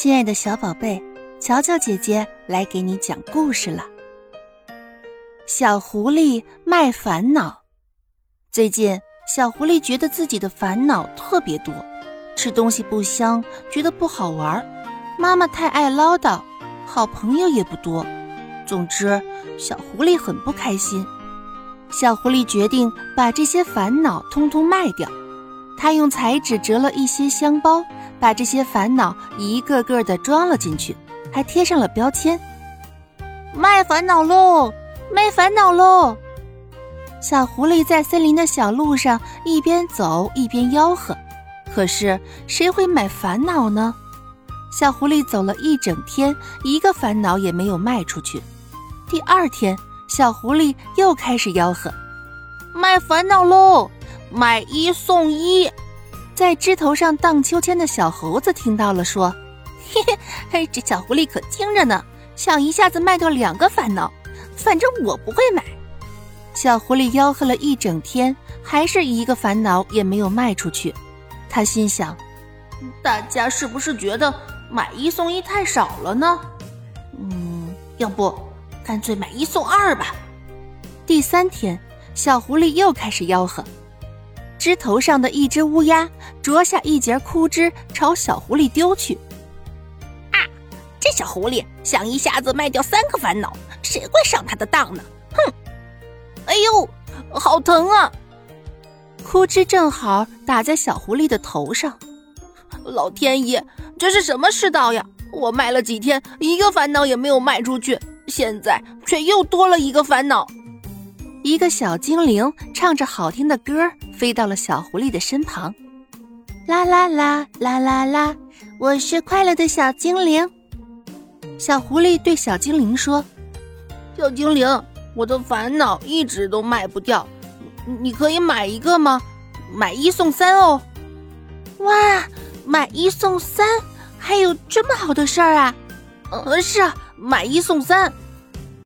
亲爱的小宝贝，乔乔姐姐来给你讲故事了。小狐狸卖烦恼。最近小狐狸觉得自己的烦恼特别多，吃东西不香，觉得不好玩，妈妈太爱唠叨，好朋友也不多，总之小狐狸很不开心。小狐狸决定把这些烦恼通通卖掉，他用彩纸折了一些香包，把这些烦恼一个个的装了进去，还贴上了标签。卖烦恼喽，卖烦恼喽！小狐狸在森林的小路上一边走一边吆喝，可是谁会买烦恼呢？小狐狸走了一整天，一个烦恼也没有卖出去。第二天，小狐狸又开始吆喝，卖烦恼喽，买一送一。在枝头上荡秋千的小猴子听到了，说，嘿嘿，这小狐狸可精着呢，想一下子卖掉2个烦恼，反正我不会买。小狐狸吆喝了一整天，还是一个烦恼也没有卖出去。他心想，大家是不是觉得买一送一太少了呢？要不干脆买1送2吧。第3天，小狐狸又开始吆喝，枝头上的一只乌鸦啄下一截枯枝朝小狐狸丢去。啊，这小狐狸想一下子卖掉3个烦恼，谁会上他的当呢？哼！哎呦，好疼啊！枯枝正好打在小狐狸的头上。老天爷，这是什么世道呀？我卖了几天，1个烦恼也没有卖出去，现在却又多了1个烦恼。一个小精灵唱着好听的歌飞到了小狐狸的身旁。啦啦啦啦啦啦，我是快乐的小精灵。小狐狸对小精灵说，小精灵，我的烦恼一直都卖不掉，你可以买1个吗？买1送3哦。哇，买1送3，还有这么好的事儿啊？是啊，买1送3。